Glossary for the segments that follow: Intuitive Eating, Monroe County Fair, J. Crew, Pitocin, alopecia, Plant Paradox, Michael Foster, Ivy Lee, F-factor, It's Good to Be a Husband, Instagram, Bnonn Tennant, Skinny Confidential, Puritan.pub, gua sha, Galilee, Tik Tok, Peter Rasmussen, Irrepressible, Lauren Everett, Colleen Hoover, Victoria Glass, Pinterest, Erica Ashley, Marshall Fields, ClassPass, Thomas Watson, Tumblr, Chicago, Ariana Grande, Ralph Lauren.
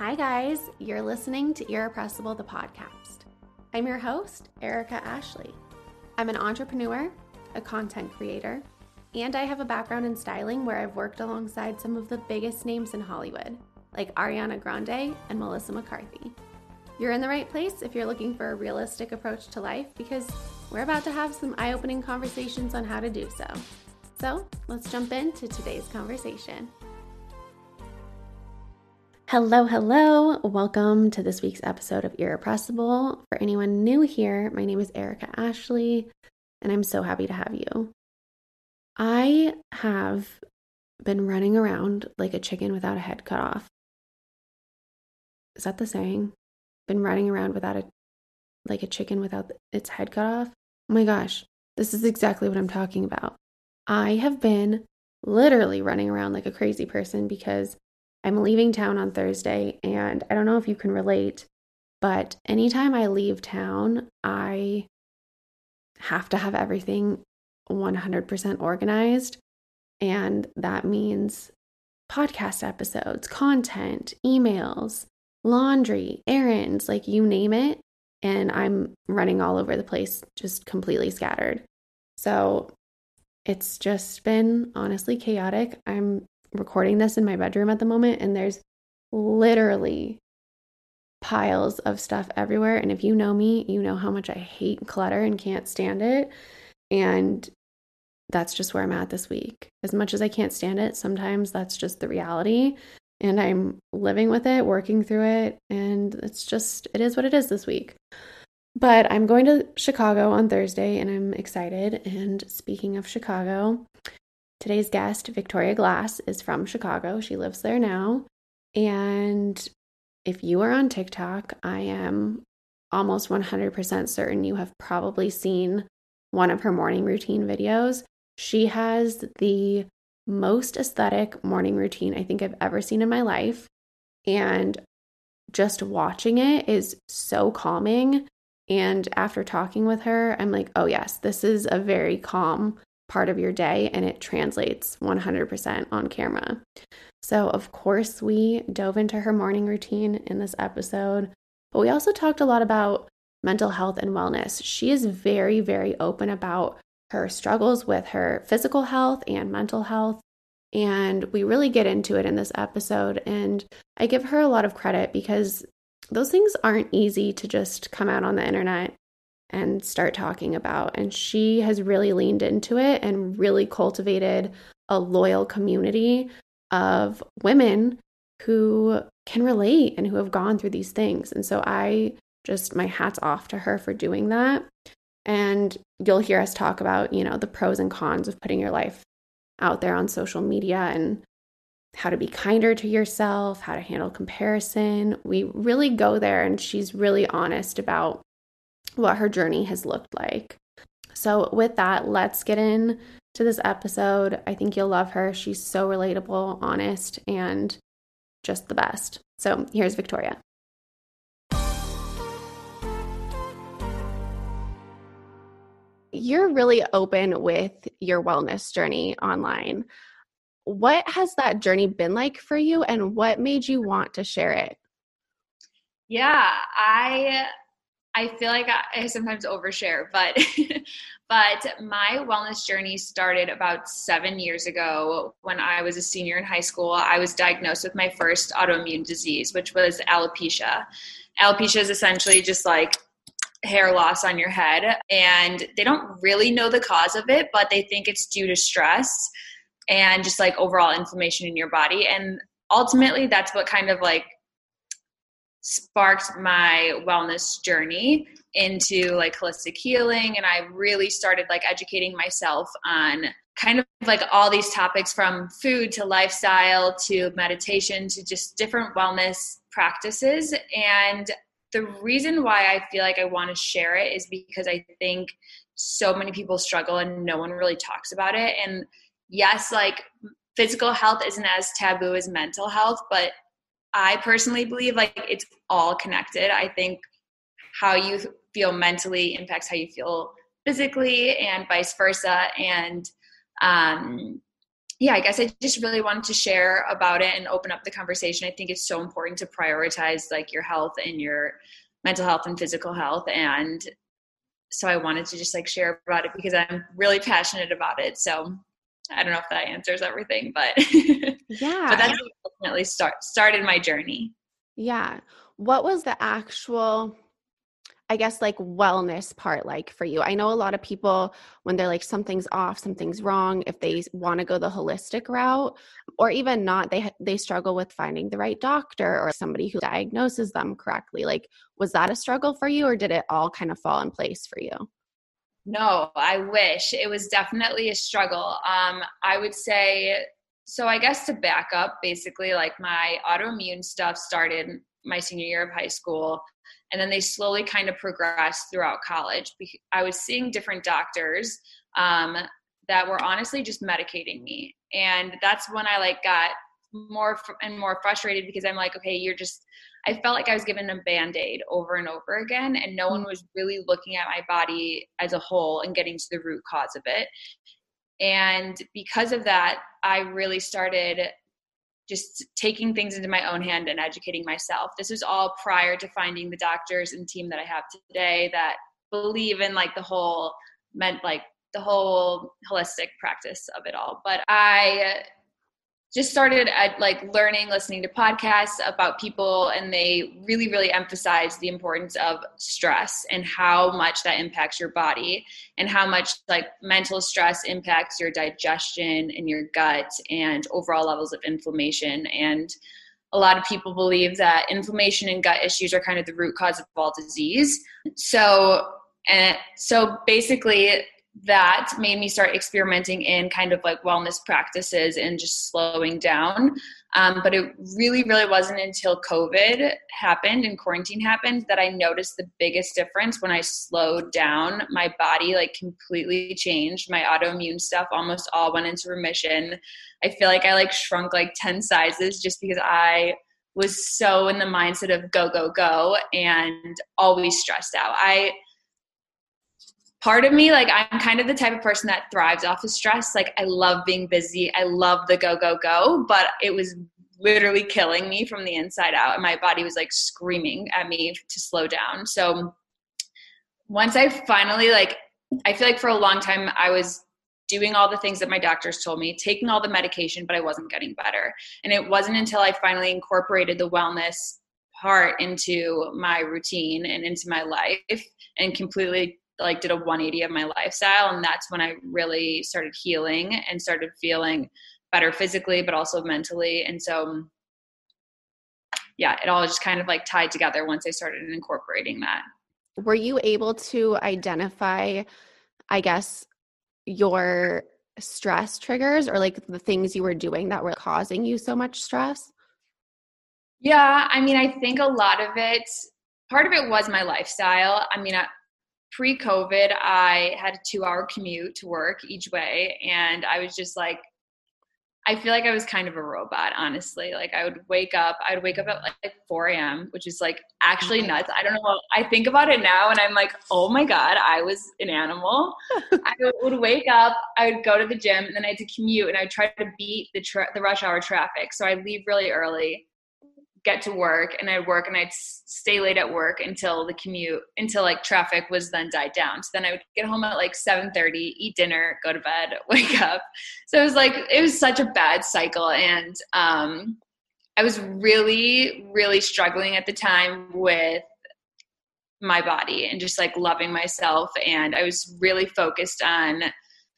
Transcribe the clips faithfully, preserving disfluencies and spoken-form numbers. Hi guys, you're listening to Irrepressible, the podcast. I'm your host, Erica Ashley. I'm an entrepreneur, a content creator, and I have a background in styling where I've worked alongside some of the biggest names in Hollywood, like Ariana Grande and Melissa McCarthy. You're in the right place if you're looking for a realistic approach to life, because we're about to have some eye-opening conversations on how to do so. So let's jump into today's conversation. Hello, hello. Welcome to this week's episode of Irrepressible. For anyone new here, my name is Erica Ashley, and I'm so happy to have you. I have been running around like a chicken without a head cut off. Is that the saying? Been running around without a, like a chicken without its head cut off? Oh my gosh, this is exactly what I'm talking about. I have been literally running around like a crazy person because I'm leaving town on Thursday, and I don't know if you can relate, but anytime I leave town, I have to have everything one hundred percent organized, and that means podcast episodes, content, emails, laundry, errands, like you name it, and I'm running all over the place, just completely scattered. So it's just been honestly chaotic. I'm recording this in my bedroom at the moment, and there's literally piles of stuff everywhere. And if you know me, you know how much I hate clutter and can't stand it. And that's just where I'm at this week. As much as I can't stand it, sometimes that's just the reality. And I'm living with it, working through it. And it's just, it is what it is this week. But I'm going to Chicago on Thursday, and I'm excited. And speaking of Chicago, today's guest, Victoria Glass, is from Chicago. She lives there now. And if you are on TikTok, I am almost one hundred percent certain you have probably seen one of her morning routine videos. She has the most aesthetic morning routine I think I've ever seen in my life. And just watching it is so calming. And after talking with her, I'm like, oh yes, this is a very calm part of your day, and it translates one hundred percent on camera. So of course we dove into her morning routine in this episode, but we also talked a lot about mental health and wellness. She is very, very open about her struggles with her physical health and mental health, and we really get into it in this episode, and I give her a lot of credit because those things aren't easy to just come out on the internet and start talking about. And she has really leaned into it and really cultivated a loyal community of women who can relate and who have gone through these things. And so I just, my hat's off to her for doing that. And you'll hear us talk about, you know, the pros and cons of putting your life out there on social media and how to be kinder to yourself, how to handle comparison. We really go there, and she's really honest about what her journey has looked like. So with that, let's get in to this episode. I think you'll love her. She's so relatable, honest, and just the best. So here's Victoria. You're really open with your wellness journey online. What has that journey been like for you, and what made you want to share it? Yeah, I... I feel like I sometimes overshare, but but my wellness journey started about seven years ago when I was a senior in high school. I was diagnosed with my first autoimmune disease, which was alopecia. Alopecia is essentially just like hair loss on your head, and they don't really know the cause of it, but they think it's due to stress and just like overall inflammation in your body. And ultimately, that's what kind of like sparked my wellness journey into like holistic healing. And I really started like educating myself on kind of like all these topics, from food to lifestyle to meditation to just different wellness practices. And the reason why I feel like I want to share it is because I think so many people struggle and no one really talks about it. And yes, like physical health isn't as taboo as mental health, but I personally believe like it's all connected. I think how you feel mentally impacts how you feel physically, and vice versa. And um, yeah, I guess I just really wanted to share about it and open up the conversation. I think it's so important to prioritize like your health and your mental health and physical health. And so I wanted to just like share about it because I'm really passionate about it. So I don't know if that answers everything, but yeah, but that's what ultimately start, started my journey. Yeah. What was the actual, I guess, like wellness part like for you? I know a lot of people when they're like, something's off, something's wrong, if they want to go the holistic route or even not, they, they struggle with finding the right doctor or somebody who diagnoses them correctly. Like, was that a struggle for you or did it all kind of fall in place for you? No, I wish. It was definitely a struggle. Um, I would say, so I guess to back up, basically like my autoimmune stuff started my senior year of high school. And then they slowly kind of progressed throughout college. I was seeing different doctors um, that were honestly just medicating me. And that's when I like got more fr- and more frustrated because I'm like, okay, you're just, I felt like I was given a Band-Aid over and over again. And no one was really looking at my body as a whole and getting to the root cause of it. And because of that, I really started just taking things into my own hand and educating myself. This was all prior to finding the doctors and team that I have today that believe in like the whole meant like the whole holistic practice of it all. But I just started at like learning, listening to podcasts about people, and they really, really emphasize the importance of stress and how much that impacts your body and how much like mental stress impacts your digestion and your gut and overall levels of inflammation. And a lot of people believe that inflammation and gut issues are kind of the root cause of all disease. So, and so basically that made me start experimenting in kind of like wellness practices and just slowing down. Um, but it really, really wasn't until COVID happened and quarantine happened that I noticed the biggest difference when I slowed down. My body like completely changed. My autoimmune stuff almost all went into remission. I feel like I like shrunk like ten sizes just because I was so in the mindset of go, go, go and always stressed out. I Part of me, like I'm kind of the type of person that thrives off of stress. Like I love being busy. I love the go, go, go, but it was literally killing me from the inside out. And my body was like screaming at me to slow down. So once I finally like, I feel like for a long time I was doing all the things that my doctors told me, taking all the medication, but I wasn't getting better. And it wasn't until I finally incorporated the wellness part into my routine and into my life and completely like did a one eighty of my lifestyle. And that's when I really started healing and started feeling better physically, but also mentally. And so, yeah, it all just kind of like tied together once I started incorporating that. Were you able to identify, I guess, your stress triggers or like the things you were doing that were causing you so much stress? Yeah. I mean, I think a lot of it, part of it was my lifestyle. I mean, I, pre-COVID, I had a two-hour commute to work each way, and I was just like, I feel like I was kind of a robot, honestly. Like I would wake up, I would wake up at like four a.m., which is like actually nuts. I don't know. I think about it now, and I'm like, oh my God, I was an animal. I would wake up, I would go to the gym, and then I had to commute, and I would try to beat the tra- the rush hour traffic. So I'd leave really early, get to work, and I'd work and I'd stay late at work until the commute, until like traffic was then died down. So then I would get home at like seven thirty, eat dinner, go to bed, wake up. So it was like, it was such a bad cycle. And um, I was really, really struggling at the time with my body and just like loving myself. And I was really focused on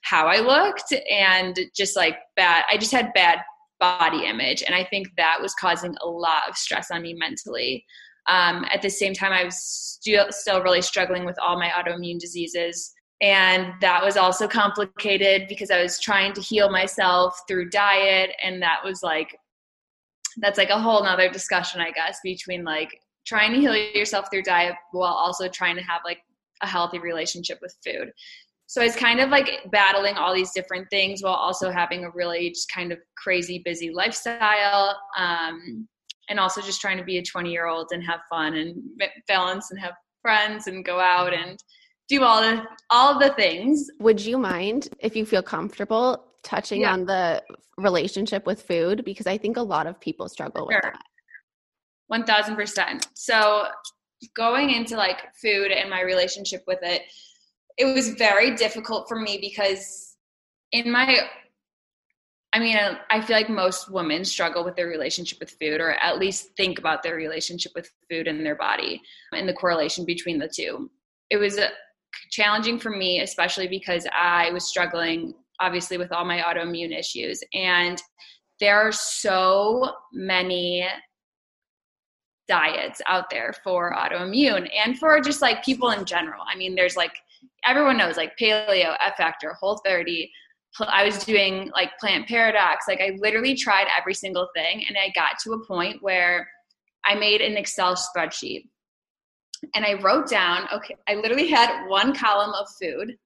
how I looked and just like bad, I just had bad body image. And I think that was causing a lot of stress on me mentally. Um, at the same time, I was still, still really struggling with all my autoimmune diseases. And that was also complicated because I was trying to heal myself through diet. And that was like, that's like a whole nother discussion, I guess, between like trying to heal yourself through diet while also trying to have like a healthy relationship with food. So I was kind of like battling all these different things while also having a really just kind of crazy busy lifestyle, um, and also just trying to be a twenty-year-old and have fun and balance and have friends and go out and do all the all the things. Would you mind, if you feel comfortable, touching yeah. on the relationship with food, because I think a lot of people struggle sure. with that. one thousand percent. So going into like food and my relationship with it, it was very difficult for me because in my, I mean, I feel like most women struggle with their relationship with food, or at least think about their relationship with food and their body and the correlation between the two. It was challenging for me, especially because I was struggling obviously with all my autoimmune issues, and there are so many diets out there for autoimmune and for just like people in general. I mean, there's like, everyone knows like paleo, F-factor, Whole thirty. I was doing like Plant Paradox. Like I literally tried every single thing, and I got to a point where I made an Excel spreadsheet and I wrote down, okay, I literally had one column of food,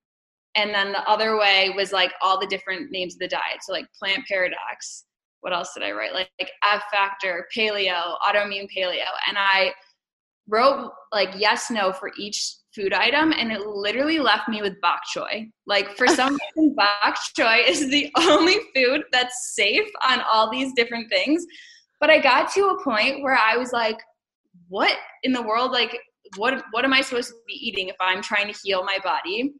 and then the other way was like all the different names of the diet. So like Plant Paradox, what else did I write? Like, like F-factor, paleo, autoimmune paleo. And I wrote like yes, no for each food item, and it literally left me with bok choy. Like for some reason, bok choy is the only food that's safe on all these different things. But I got to a point where I was like, what in the world? Like what, what am I supposed to be eating if I'm trying to heal my body?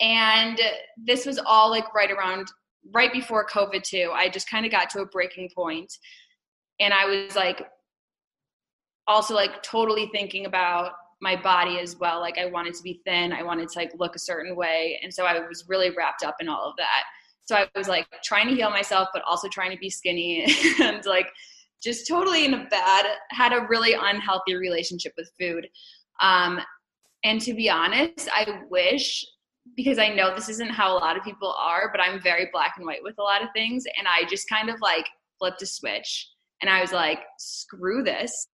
And this was all like right around, right before COVID too. I just kind of got to a breaking point, and I was like, also like totally thinking about my body as well. Like I wanted to be thin. I wanted to like look a certain way. And so I was really wrapped up in all of that. So I was like trying to heal myself, but also trying to be skinny and like just totally in a bad, had a really unhealthy relationship with food. Um, and to be honest, I wish, because I know this isn't how a lot of people are, but I'm very black and white with a lot of things. And I just kind of like flipped a switch, and I was like, screw this.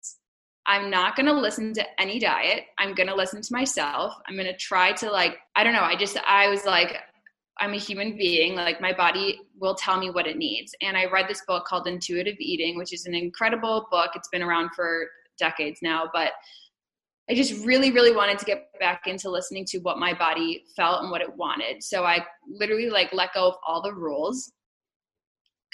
I'm not going to listen to any diet. I'm going to listen to myself. I'm going to try to like, I don't know. I just, I was like, I'm a human being. Like my body will tell me what it needs. And I read this book called Intuitive Eating, which is an incredible book. It's been around for decades now, but I just really, really wanted to get back into listening to what my body felt and what it wanted. So I literally like let go of all the rules.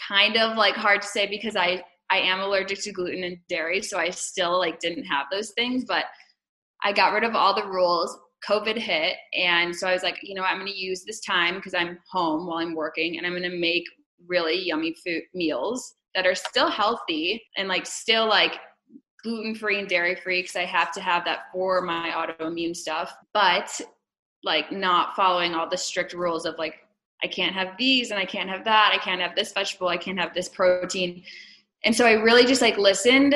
Kind of like hard to say, because I, I am allergic to gluten and dairy, so I still like didn't have those things, but I got rid of all the rules. COVID hit. And so I was like, you know what, I'm going to use this time, because I'm home while I'm working, and I'm going to make really yummy food meals that are still healthy and like still like gluten-free and dairy-free, because I have to have that for my autoimmune stuff, but like not following all the strict rules of like, I can't have these and I can't have that. I can't have this vegetable. I can't have this protein. And so I really just like listened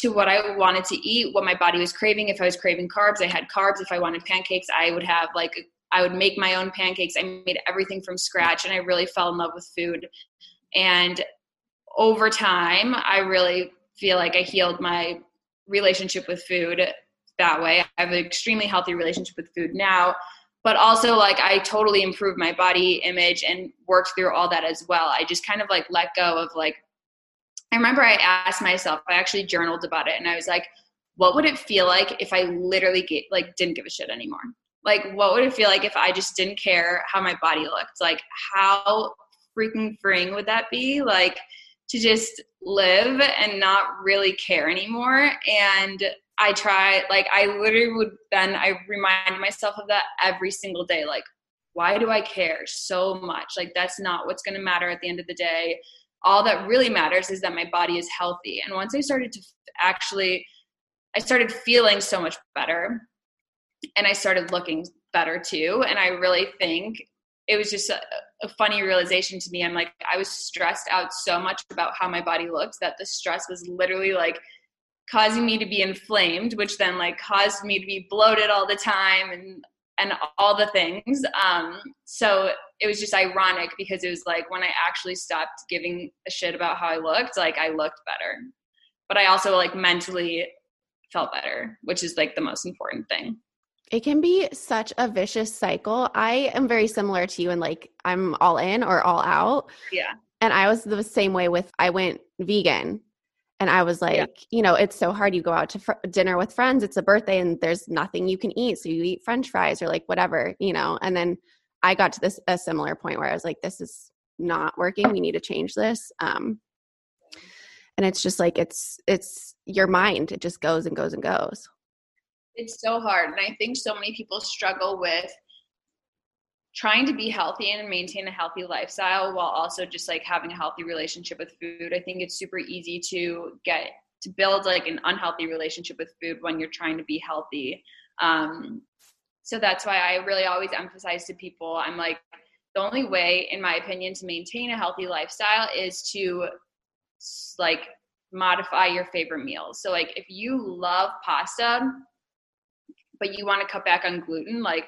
to what I wanted to eat, what my body was craving. If I was craving carbs, I had carbs. If I wanted pancakes, I would have like, I would make my own pancakes. I made everything from scratch, and I really fell in love with food. And over time, I really feel like I healed my relationship with food that way. I have an extremely healthy relationship with food now, but also like I totally improved my body image and worked through all that as well. I just kind of like let go of like, I remember I asked myself, I actually journaled about it, and I was like, what would it feel like if I literally gave, like didn't give a shit anymore? Like, what would it feel like if I just didn't care how my body looked? Like, how freaking freeing would that be? Like, to just live and not really care anymore. And I try, like, I literally would then, I remind myself of that every single day. Like, why do I care so much? Like, that's not what's going to matter at the end of the day. All that really matters is that my body is healthy. And once I started to actually, I started feeling so much better, and I started looking better too. And I really think it was just a, a funny realization to me. I'm like, I was stressed out so much about how my body looked that the stress was literally like causing me to be inflamed, which then like caused me to be bloated all the time and and all the things. Um, so it was just ironic, because it was like when I actually stopped giving a shit about how I looked, like I looked better, but I also like mentally felt better, which is like the most important thing. It can be such a vicious cycle. I am very similar to you, and like, I'm all in or all out. Yeah. And I was the same way with, I went vegan. And I was like, yeah. you know, it's so hard. You go out to fr- dinner with friends, it's a birthday, and there's nothing you can eat. So you eat French fries or like whatever, you know? And then I got to this, a similar point where I was like, this is not working. We need to change this. Um, and it's just like, it's, it's your mind. It just goes and goes and goes. It's so hard. And I think so many people struggle with trying to be healthy and maintain a healthy lifestyle while also just like having a healthy relationship with food. I think it's super easy to get to build like an unhealthy relationship with food when you're trying to be healthy. Um, so that's why I really always emphasize to people, I'm like, the only way, in my opinion, to maintain a healthy lifestyle is to like modify your favorite meals. So like if you love pasta, but you want to cut back on gluten, like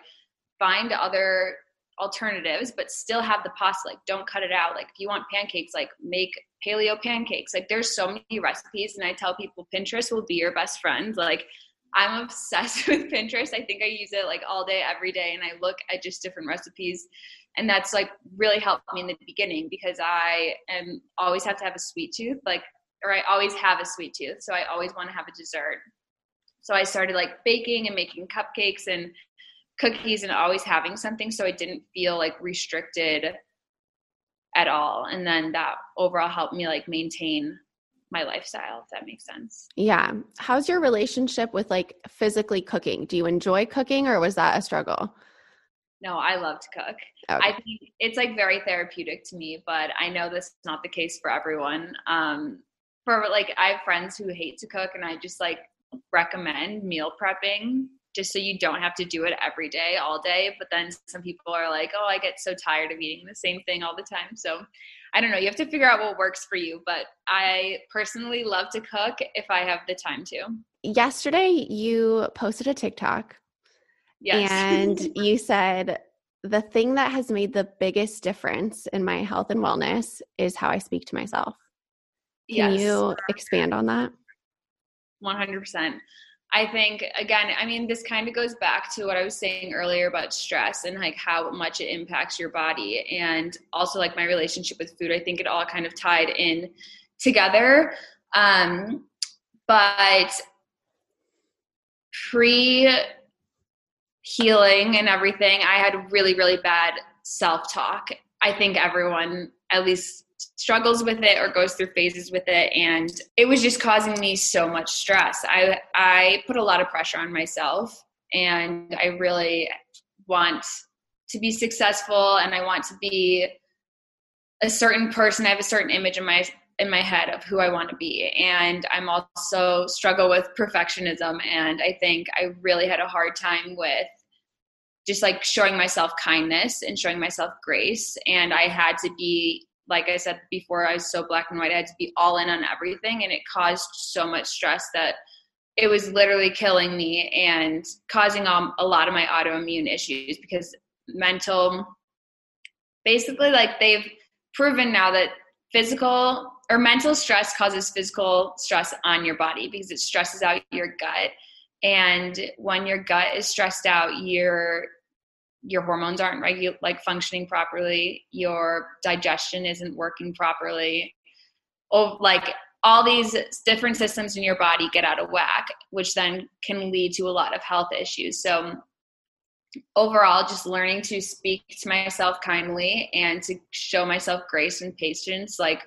find other alternatives, but still have the pasta. Like don't cut it out. Like if you want pancakes, like make paleo pancakes. Like there's so many recipes, and I tell people Pinterest will be your best friend. Like I'm obsessed with Pinterest. I think I use it like all day, every day. And I look at just different recipes, and that's like really helped me in the beginning because I am always have to have a sweet tooth, like, or I always have a sweet tooth. So I always want to have a dessert. So I started like baking and making cupcakes and cookies and always having something, so I didn't feel like restricted at all. And then that overall helped me like maintain my lifestyle, if that makes sense. Yeah. How's your relationship with like physically cooking? Do you enjoy cooking, or was that a struggle? No, I love to cook. Okay. I think it's like very therapeutic to me, but I know this is not the case for everyone. Um, for like, I have friends who hate to cook, and I just like recommend meal prepping just so you don't have to do it every day, all day. But then some people are like, oh, I get so tired of eating the same thing all the time. So I don't know. You have to figure out what works for you. But I personally love to cook if I have the time to. Yesterday, you posted a TikTok. Yes. And you said, the thing that has made the biggest difference in my health and wellness is how I speak to myself. Can yes. you expand on that? one hundred percent. I think, again, I mean, this kind of goes back to what I was saying earlier about stress and like how much it impacts your body, and also like my relationship with food. I think it all kind of tied in together. Um, but pre-healing and everything, I had really, really bad self-talk. I think everyone at least struggles with it or goes through phases with it. And it was just causing me so much stress. I, I put a lot of pressure on myself, and I really want to be successful, and I want to be a certain person. I have a certain image in my, in my head of who I want to be. And I'm also struggle with perfectionism. And I think I really had a hard time with just like showing myself kindness and showing myself grace. And I had to be, like I said before, I was so black and white. I had to be all in on everything, and it caused so much stress that it was literally killing me and causing um, a lot of my autoimmune issues, because mental, basically like they've proven now that physical or mental stress causes physical stress on your body because it stresses out your gut. And when your gut is stressed out, you're your hormones aren't regu- like functioning properly. Your digestion isn't working properly. Oh, like all these different systems in your body get out of whack, which then can lead to a lot of health issues. So overall, just learning to speak to myself kindly and to show myself grace and patience, like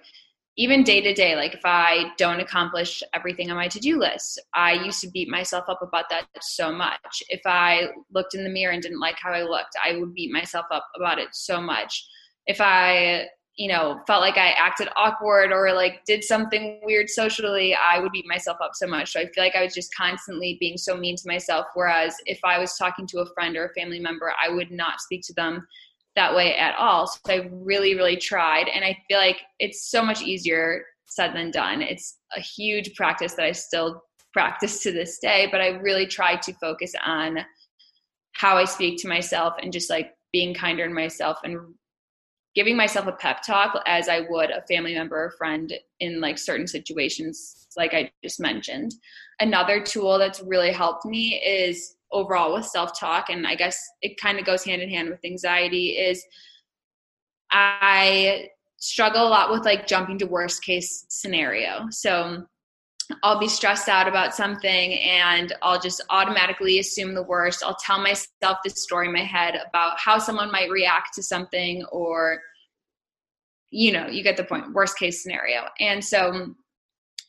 even day to day, like if I don't accomplish everything on my to-do list, I used to beat myself up about that so much. If I looked in the mirror and didn't like how I looked, I would beat myself up about it so much. If I, you know, felt like I acted awkward or like did something weird socially, I would beat myself up so much. So I feel like I was just constantly being so mean to myself. Whereas if I was talking to a friend or a family member, I would not speak to them that way at all. So I really, really tried. And I feel like it's so much easier said than done. It's a huge practice that I still practice to this day, but I really try to focus on how I speak to myself and just like being kinder to myself and giving myself a pep talk as I would a family member or friend in like certain situations, like I just mentioned. Another tool that's really helped me is overall with self-talk, and I guess it kind of goes hand in hand with anxiety, is I struggle a lot with like jumping to worst case scenario. So I'll be stressed out about something and I'll just automatically assume the worst. I'll tell myself this story in my head about how someone might react to something or you know, you get the point, worst case scenario. And so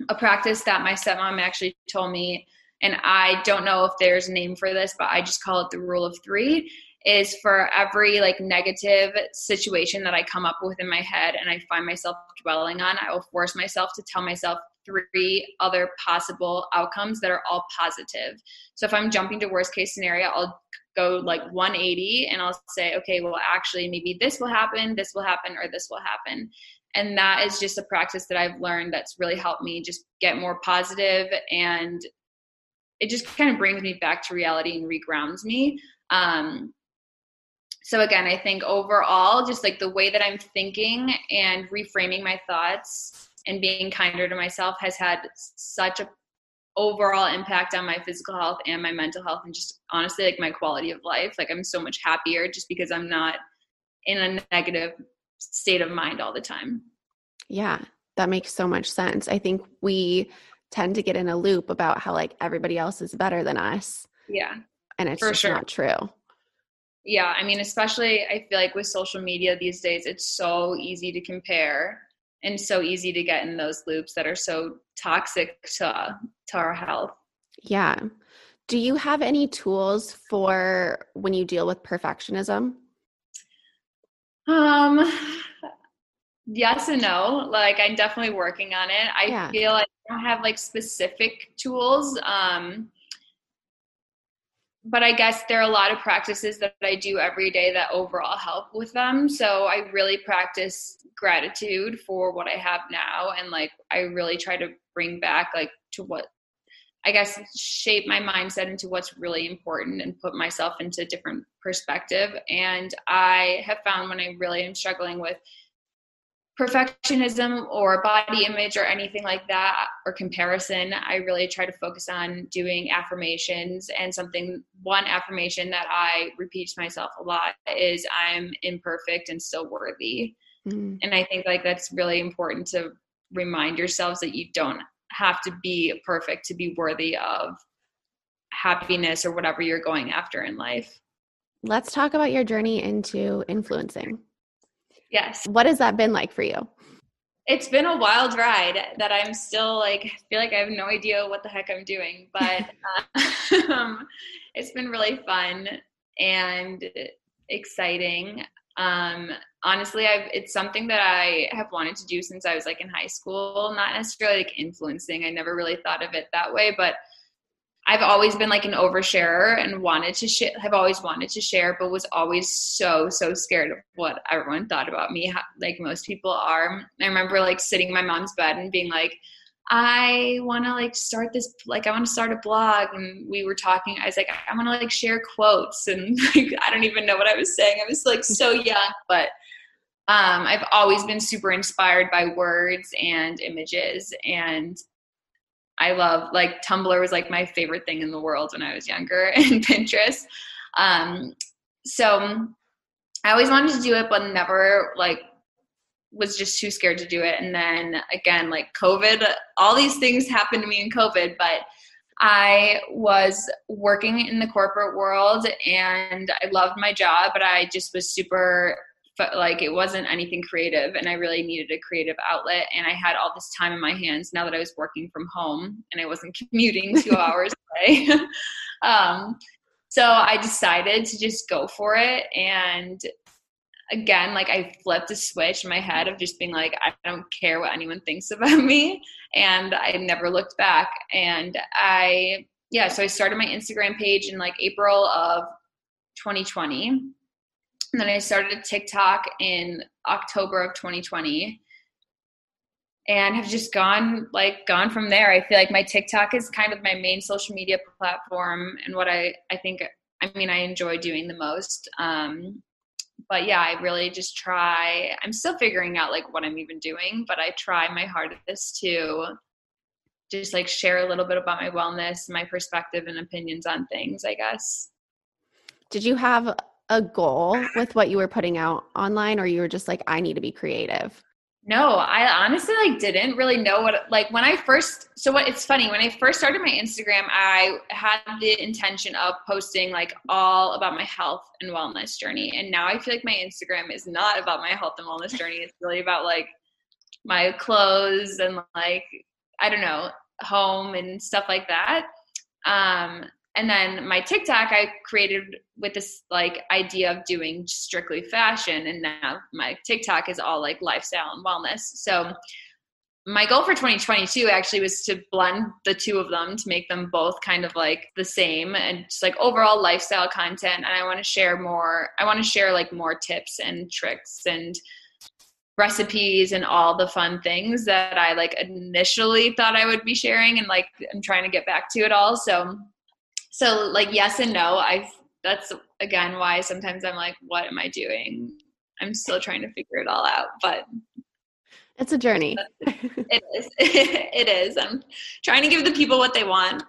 a practice that my stepmom actually told me, and I don't know if there's a name for this, but I just call it the rule of three, is for every like negative situation that I come up with in my head and I find myself dwelling on, I will force myself to tell myself three other possible outcomes that are all positive. So if I'm jumping to worst case scenario, I'll go like one eighty and I'll say, okay, well, actually maybe this will happen, this will happen, or this will happen. And that is just a practice that I've learned that's really helped me just get more positive, and it just kind of brings me back to reality and regrounds me. Um, so again, I think overall, just like the way that I'm thinking and reframing my thoughts and being kinder to myself has had such a overall impact on my physical health and my mental health, and just honestly like my quality of life. Like I'm so much happier just because I'm not in a negative state of mind all the time. Yeah, that makes so much sense. I think we tend to get in a loop about how like everybody else is better than us. Yeah. And it's just not true. Yeah. I mean, especially I feel like with social media these days, it's so easy to compare and so easy to get in those loops that are so toxic to, to our health. Yeah. Do you have any tools for when you deal with perfectionism? Um, yes and no. Like I'm definitely working on it. I yeah. feel like I don't have like specific tools. Um, but I guess there are a lot of practices that I do every day that overall help with them. So I really practice gratitude for what I have now. And like, I really try to bring back like to what, I guess, shape my mindset into what's really important and put myself into a different perspective. And I have found when I really am struggling with perfectionism or body image or anything like that, or comparison, I really try to focus on doing affirmations. And something, one affirmation that I repeat to myself a lot is I'm imperfect and still worthy. Mm. And I think like that's really important to remind yourselves that you don't have to be perfect to be worthy of happiness or whatever you're going after in life. Let's talk about your journey into influencing. Yes. What has that been like for you? It's been a wild ride that I'm still like, I feel like I have no idea what the heck I'm doing, but um, it's been really fun and exciting. Um, honestly, I've, it's something that I have wanted to do since I was like in high school, not necessarily like influencing. I never really thought of it that way, but I've always been like an oversharer and wanted to share, have always wanted to share, but was always so, so scared of what everyone thought about me, how, like most people are. I remember like sitting in my mom's bed and being like, I want to like start this, like I want to start a blog. And we were talking, I was like, I want to like share quotes. And like, I don't even know what I was saying. I was like so young, but um, I've always been super inspired by words and images, and I love, like, Tumblr was, like, my favorite thing in the world when I was younger, and Pinterest. Um, so I always wanted to do it, but never, like, was just too scared to do it. And then, again, like, COVID, all these things happened to me in COVID, but I was working in the corporate world, and I loved my job, but I just was super – but like it wasn't anything creative, and I really needed a creative outlet, and I had all this time in my hands now that I was working from home and I wasn't commuting two hours away. Um, so I decided to just go for it. And again, like I flipped a switch in my head of just being like, I don't care what anyone thinks about me. And I never looked back. And I, yeah, so I started my Instagram page in like April of twenty twenty. And then I started TikTok in October of twenty twenty, and have just gone like gone from there. I feel like my TikTok is kind of my main social media platform, and what I, I think, I mean, I enjoy doing the most. Um, but yeah, I really just try, I'm still figuring out like what I'm even doing, but I try my hardest to just like share a little bit about my wellness, my perspective and opinions on things, I guess. Did you have a goal with what you were putting out online, or you were just like, I need to be creative? No, I honestly like didn't really know what, like when I first, so what it's funny, when I first started my Instagram, I had the intention of posting like all about my health and wellness journey. And now I feel like my Instagram is not about my health and wellness journey. It's really about like my clothes and like, I don't know, home and stuff like that. Um, and then my TikTok I created with this like idea of doing strictly fashion, and now my TikTok is all like lifestyle and wellness. So my goal for twenty twenty-two actually was to blend the two of them to make them both kind of like the same and just like overall lifestyle content. And I want to share more, I want to share like more tips and tricks and recipes and all the fun things that I like initially thought I would be sharing, and like I'm trying to get back to it all. So So like, yes and no. I that's again why sometimes I'm like, what am I doing? I'm still trying to figure it all out, but it's a journey. It is. It is. I'm trying to give the people what they want.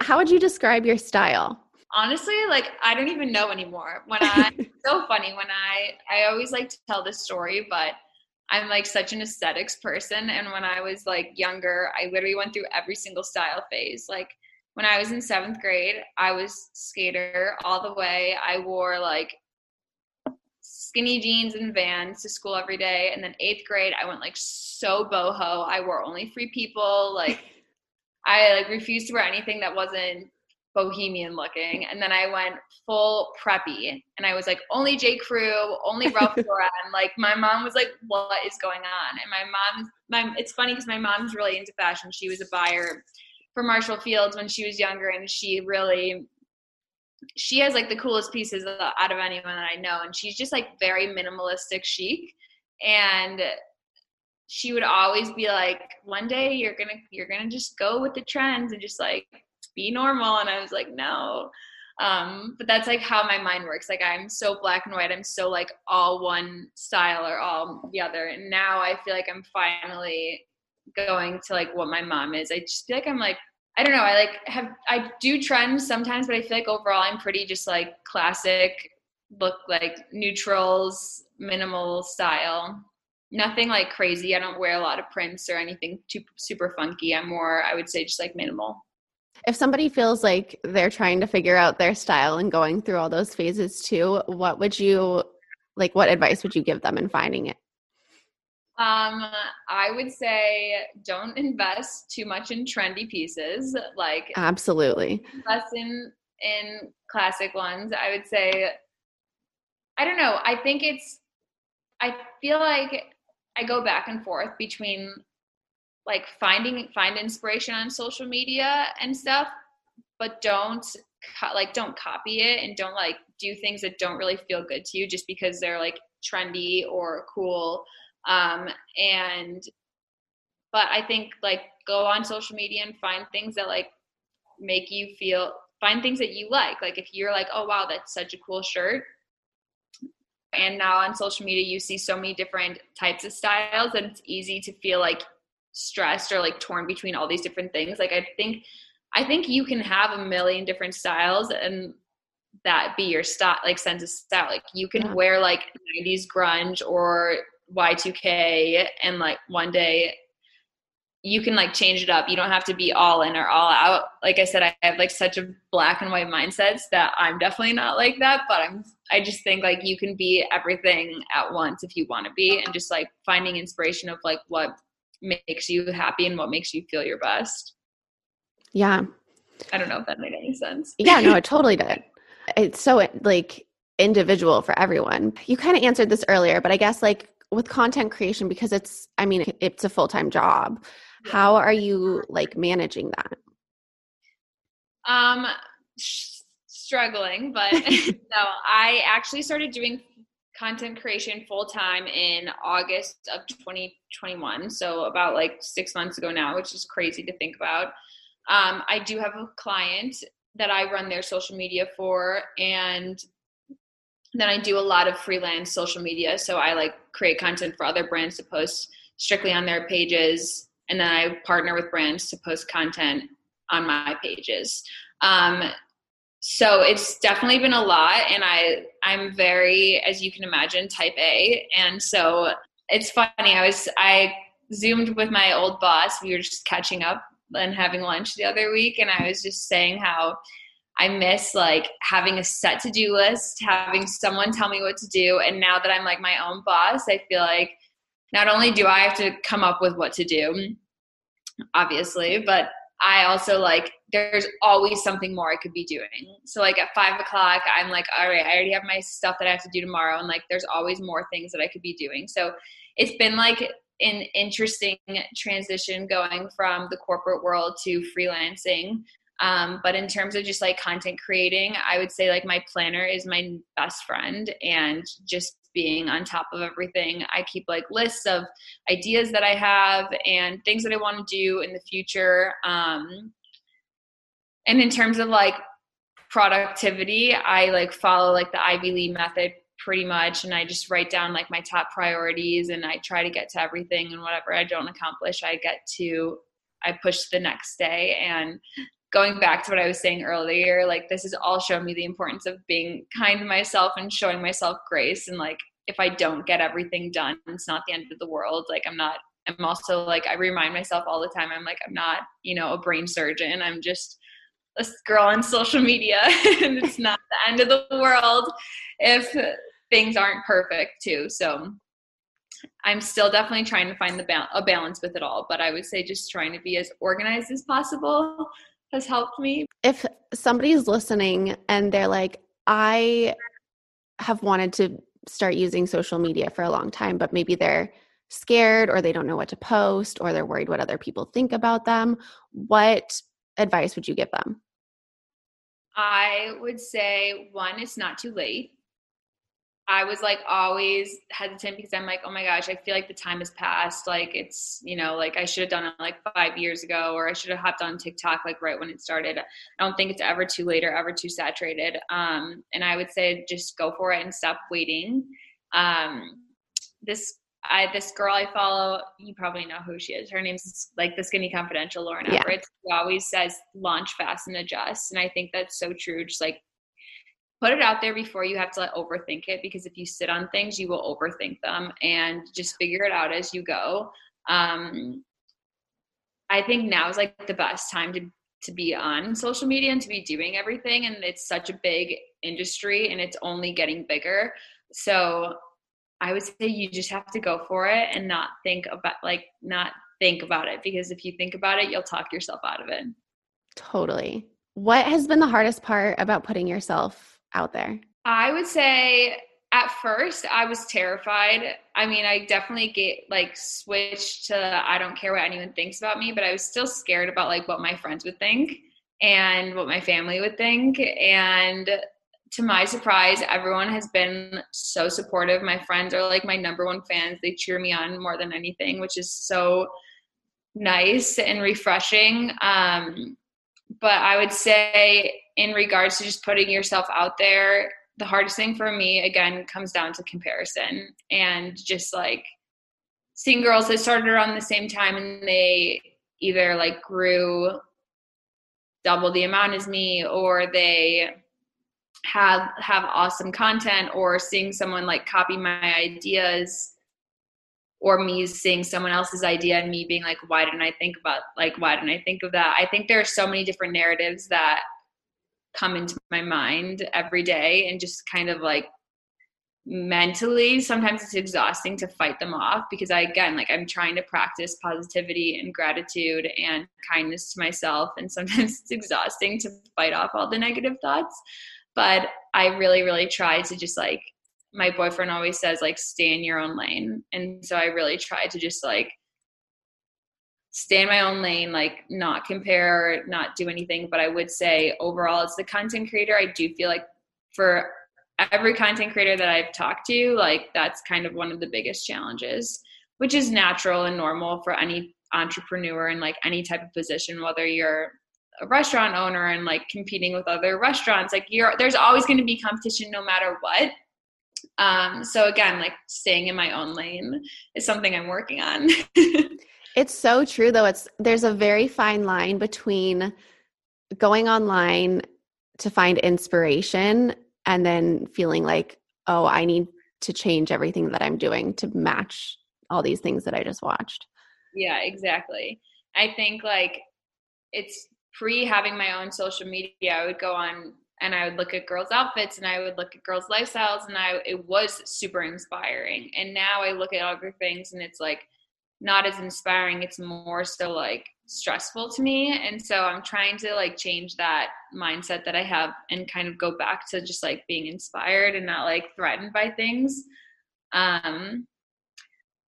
How would you describe your style? Honestly, like I don't even know anymore. When I it's so funny when I I always like to tell this story, but I'm like such an aesthetics person, and when I was like younger, I literally went through every single style phase. Like when I was in seventh grade, I was skater all the way. I wore like skinny jeans and Vans to school every day. And then eighth grade, I went like so boho. I wore only Free People. Like I like refused to wear anything that wasn't bohemian looking. And then I went full preppy. And I was like only J. Crew, only Ralph Lauren. Like my mom was like, what is going on? And my mom, my, it's funny because my mom's really into fashion. She was a buyer for Marshall Fields when she was younger, and she really she has like the coolest pieces out of anyone that I know, and she's just like very minimalistic chic, and she would always be like, one day you're gonna you're gonna just go with the trends and just like be normal. And I was like, no. Um but that's like how my mind works. Like I'm so black and white, I'm so like all one style or all the other. And now I feel like I'm finally going to like what my mom is. I just feel like I'm like, I don't know, I like have, I do trends sometimes, but I feel like overall I'm pretty just like classic look, like neutrals, minimal style, nothing like crazy. I don't wear a lot of prints or anything too super funky. I'm more, I would say, just like minimal. If somebody feels like they're trying to figure out their style and going through all those phases too, what would you like, what advice would you give them in finding it? Um, I would say don't invest too much in trendy pieces. Like absolutely less in, in classic ones. I would say, I don't know. I think it's, I feel like I go back and forth between like finding, find inspiration on social media and stuff, but don't co- like, don't copy it, and don't like do things that don't really feel good to you just because they're like trendy or cool. Um, and, but I think like go on social media and find things that like make you feel, find things that you like. Like if you're like, oh wow, that's such a cool shirt. And now on social media, you see so many different types of styles that it's easy to feel like stressed or like torn between all these different things. Like I think, I think you can have a million different styles and that be your style, like sense of style. Like you can yeah. wear like nineties grunge or Y two K, and like one day you can like change it up. You don't have to be all in or all out. Like I said, I have like such a black and white mindset that I'm definitely not like that, but I'm I just think like you can be everything at once if you want to be, and just like finding inspiration of like what makes you happy and what makes you feel your best. Yeah. I don't know if that made any sense. Yeah, no, it totally did. It's so like individual for everyone. You kind of answered this earlier, but I guess like with content creation, because it's, I mean, it's a full-time job. How are you like managing that? Um, sh- struggling, but no, I actually started doing content creation full-time in August of twenty twenty-one. So about like six months ago now, which is crazy to think about. Um, I do have a client that I run their social media for, and then I do a lot of freelance social media. So I like create content for other brands to post strictly on their pages. And then I partner with brands to post content on my pages. Um, so it's definitely been a lot. And I, I'm very, as you can imagine, type A. And so it's funny. I was, I Zoomed with my old boss. We were just catching up and having lunch the other week. And I was just saying how I miss like having a set to-do list, having someone tell me what to do. And now that I'm like my own boss, I feel like not only do I have to come up with what to do, obviously, but I also like, there's always something more I could be doing. So like at five o'clock, I'm like, all right, I already have my stuff that I have to do tomorrow. And like, there's always more things that I could be doing. So it's been like an interesting transition going from the corporate world to freelancing. Um, but in terms of just like content creating, I would say like my planner is my best friend, and just being on top of everything. I keep like lists of ideas that I have and things that I want to do in the future. Um, and in terms of like productivity, I like follow like the Ivy Lee method pretty much. And I just write down like my top priorities, and I try to get to everything, and whatever I don't accomplish, I get to, I push to the next day. And going back to what I was saying earlier, like this has all shown me the importance of being kind to myself and showing myself grace. And like, if I don't get everything done, it's not the end of the world. Like I'm not, I'm also like, I remind myself all the time. I'm like, I'm not, you know, a brain surgeon. I'm just a girl on social media, and it's not the end of the world if things aren't perfect too. So I'm still definitely trying to find the ba- a balance with it all, but I would say just trying to be as organized as possible has helped me. If somebody's listening and they're like, I have wanted to start using social media for a long time, but maybe they're scared, or they don't know what to post, or they're worried what other people think about them, what advice would you give them? I would say, one, it's not too late. I was like always hesitant because I'm like, oh my gosh, I feel like the time has passed. Like it's, you know, like I should have done it like five years ago, or I should have hopped on TikTok like right when it started. I don't think it's ever too late or ever too saturated. Um, and I would say just go for it and stop waiting. Um, this I this girl I follow, you probably know who she is. Her name's like the Skinny Confidential, Lauren yeah. Everett. She always says launch fast and adjust. And I think that's so true. Just like put it out there before you have to like, overthink it, because if you sit on things, you will overthink them, and just figure it out as you go. Um, I think now is like the best time to, to be on social media and to be doing everything. And it's such a big industry, and it's only getting bigger. So I would say you just have to go for it and not think about like not think about it, because if you think about it, you'll talk yourself out of it. Totally. What has been the hardest part about putting yourself out there? I would say at first I was terrified. I mean, I definitely get like switched to, I don't care what anyone thinks about me, but I was still scared about like what my friends would think and what my family would think. And to my surprise, everyone has been so supportive. My friends are like my number one fans. They cheer me on more than anything, which is so nice and refreshing. Um, But I would say in regards to just putting yourself out there, the hardest thing for me, again, comes down to comparison, and just like seeing girls that started around the same time and they either like grew double the amount as me, or they have have awesome content, or seeing someone like copy my ideas, or me seeing someone else's idea and me being like, why didn't I think about, like, why didn't I think of that? I think there are so many different narratives that come into my mind every day, and just kind of like mentally, sometimes it's exhausting to fight them off, because I, again, like I'm trying to practice positivity and gratitude and kindness to myself. And sometimes it's exhausting to fight off all the negative thoughts, but I really, really try to just like, my boyfriend always says like, stay in your own lane. And so I really try to just like stay in my own lane, like not compare, not do anything. But I would say overall as the content creator, I do feel like for every content creator that I've talked to, like that's kind of one of the biggest challenges, which is natural and normal for any entrepreneur in like any type of position, whether you're a restaurant owner and like competing with other restaurants, like you're, there's always going to be competition no matter what. Um, so again, like staying in my own lane is something I'm working on. It's so true though. It's, there's a very fine line between going online to find inspiration and then feeling like, oh, I need to change everything that I'm doing to match all these things that I just watched. Yeah, exactly. I think like it's pre having my own social media. I would go on and I would look at girls' outfits and I would look at girls' lifestyles, and I, it was super inspiring. And now I look at other things and it's like not as inspiring. It's more so like stressful to me. And so I'm trying to like change that mindset that I have and kind of go back to just like being inspired and not like threatened by things. Um,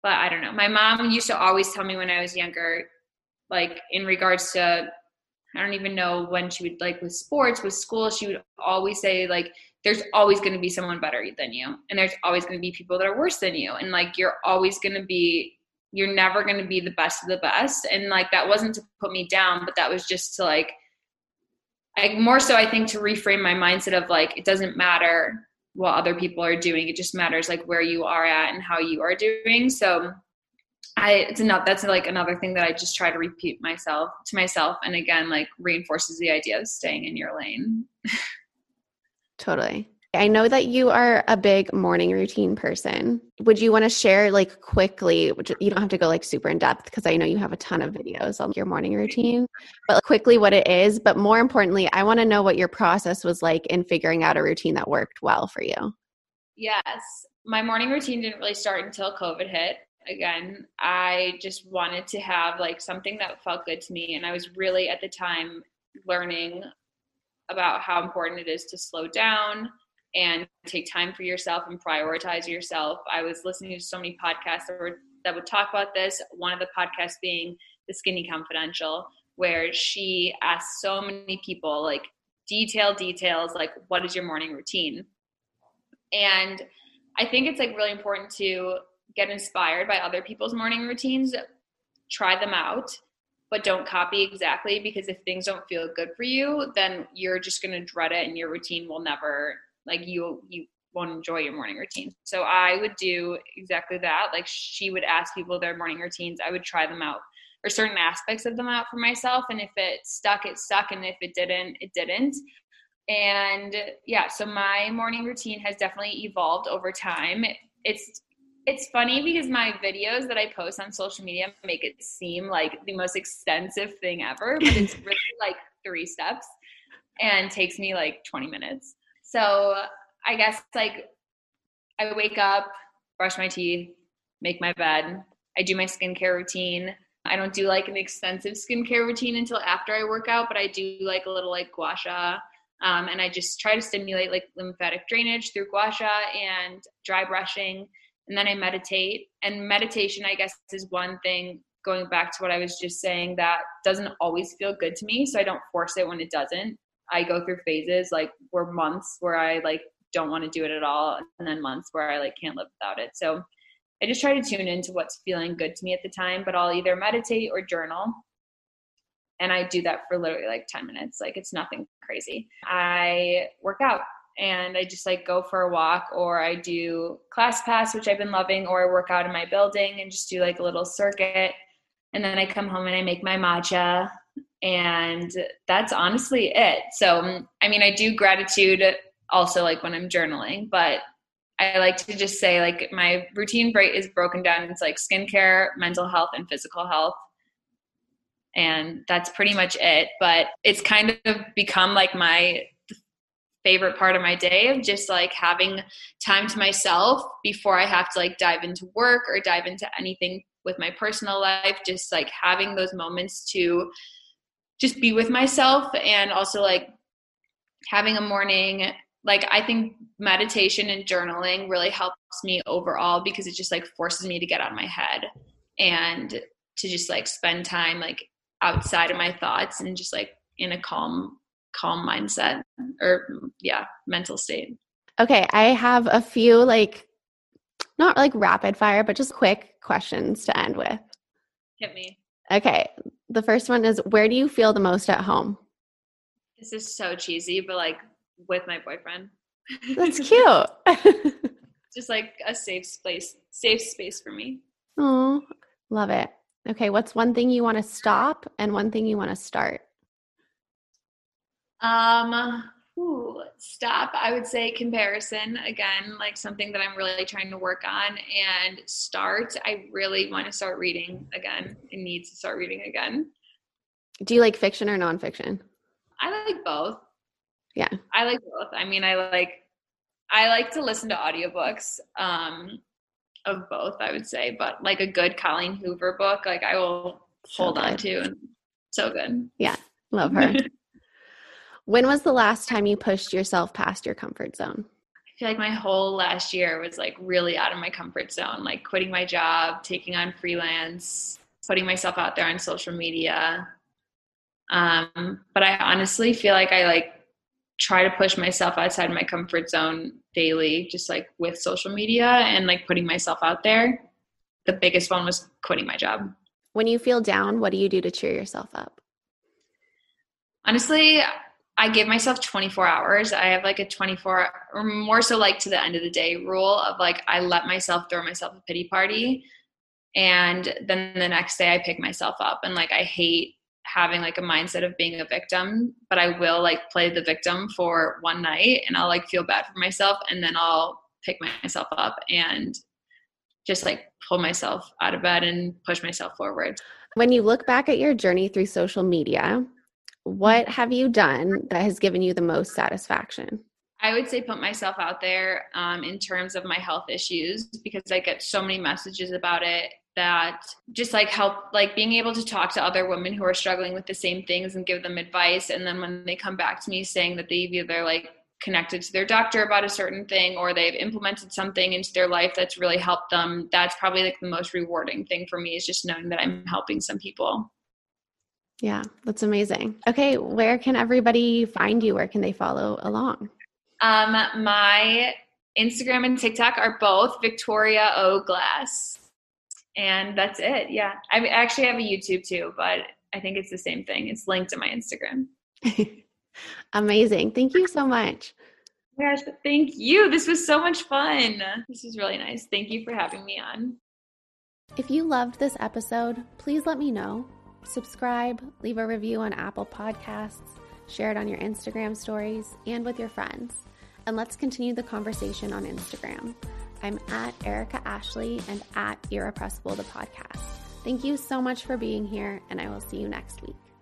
but I don't know. My mom used to always tell me when I was younger, like in regards to, I don't even know when she would like with sports, with school, she would always say like, there's always going to be someone better than you. And there's always going to be people that are worse than you. And like, you're always going to be, you're never going to be the best of the best. And like, that wasn't to put me down, but that was just to like, I more so I think to reframe my mindset of like, it doesn't matter what other people are doing. It just matters like where you are at and how you are doing. So I, it's not, that's like another thing that I just try to repeat myself to myself. And again, like reinforces the idea of staying in your lane. Totally. I know that you are a big morning routine person. Would you want to share like quickly, which you don't have to go like super in depth because I know you have a ton of videos on your morning routine, but like, quickly what it is. But more importantly, I want to know what your process was like in figuring out a routine that worked well for you. Yes. My morning routine didn't really start until COVID hit. Again, I just wanted to have like something that felt good to me. And I was really at the time learning about how important it is to slow down and take time for yourself and prioritize yourself. I was listening to so many podcasts that, were, that would talk about this. One of the podcasts being the Skinny Confidential, where she asked so many people like detailed details, like what is your morning routine? And I think it's like really important to get inspired by other people's morning routines, try them out, but don't copy exactly, because if things don't feel good for you, then you're just going to dread it and your routine will never, like you you won't enjoy your morning routine. So I would do exactly that. Like she would ask people their morning routines. I would try them out or certain aspects of them out for myself. And if it stuck, it stuck. And if it didn't, it didn't. And yeah, so my morning routine has definitely evolved over time. It, it's it's funny because my videos that I post on social media make it seem like the most extensive thing ever, but it's really like three steps and takes me like twenty minutes. So I guess like I wake up, brush my teeth, make my bed. I do my skincare routine. I don't do like an extensive skincare routine until after I work out, but I do like a little like gua sha. Um, and I just try to stimulate like lymphatic drainage through gua sha and dry brushing. And then I meditate. And meditation, I guess, is one thing, going back to what I was just saying, that doesn't always feel good to me. So I don't force it when it doesn't. I go through phases, like where months where I like don't want to do it at all, and then months where I like can't live without it. So I just try to tune into what's feeling good to me at the time, but I'll either meditate or journal. And I do that for literally like ten minutes. Like it's nothing crazy. I work out and I just like go for a walk, or I do ClassPass, which I've been loving, or I work out in my building and just do like a little circuit. And then I come home and I make my matcha. And that's honestly it. So, I mean, I do gratitude also like when I'm journaling, but I like to just say like my routine is broken down. It's like skincare, mental health, and physical health. And that's pretty much it. But it's kind of become like my favorite part of my day, of just like having time to myself before I have to like dive into work or dive into anything with my personal life, just like having those moments to just be with myself. And also like having a morning, like I think meditation and journaling really helps me overall, because it just like forces me to get out of my head and to just like spend time like outside of my thoughts and just like in a calm, calm mindset or yeah, mental state. Okay. I have a few like, not like rapid fire, but just quick questions to end with. Hit me. Okay. The first one is, where do you feel the most at home? This is so cheesy, but like with my boyfriend. That's cute. Just like a safe space, safe space for me. Oh, love it. Okay. What's one thing you want to stop and one thing you want to start? Um, Ooh, stop. I would say comparison again, like something that I'm really trying to work on and start. I really want to start reading again. I need to start reading again. Do you like fiction or nonfiction? I like both. Yeah. I like both. I mean, I like, I like to listen to audiobooks, um, of both, I would say, but like a good Colleen Hoover book, like I will hold on to. And so good. Yeah. Love her. When was the last time you pushed yourself past your comfort zone? I feel like my whole last year was like really out of my comfort zone, like quitting my job, taking on freelance, putting myself out there on social media. Um, but I honestly feel like I like try to push myself outside my comfort zone daily, just like with social media and like putting myself out there. The biggest one was quitting my job. When you feel down, what do you do to cheer yourself up? Honestly, I give myself twenty-four hours. I have like a twenty-four or more so like to the end of the day rule of like, I let myself throw myself a pity party. And then the next day I pick myself up. And like, I hate having like a mindset of being a victim, but I will like play the victim for one night and I'll like feel bad for myself. And then I'll pick myself up and just like pull myself out of bed and push myself forward. When you look back at your journey through social media, what have you done that has given you the most satisfaction? I would say put myself out there um, in terms of my health issues, because I get so many messages about it that just like help, like being able to talk to other women who are struggling with the same things and give them advice. And then when they come back to me saying that they've either like connected to their doctor about a certain thing or they've implemented something into their life that's really helped them, that's probably like the most rewarding thing for me, is just knowing that I'm helping some people. Yeah, that's amazing. Okay, where can everybody find you? Where can they follow along? Um, my Instagram and TikTok are both Victoria O. Glass, and that's it. Yeah, I actually have a YouTube too, but I think it's the same thing. It's linked to my Instagram. Amazing. Thank you so much. Oh my gosh, thank you. This was so much fun. This was really nice. Thank you for having me on. If you loved this episode, please let me know. Subscribe, leave a review on Apple Podcasts, share it on your Instagram stories and with your friends. And let's continue the conversation on Instagram. I'm at Erica Ashley and at Irrepressible the podcast. Thank you so much for being here, and I will see you next week.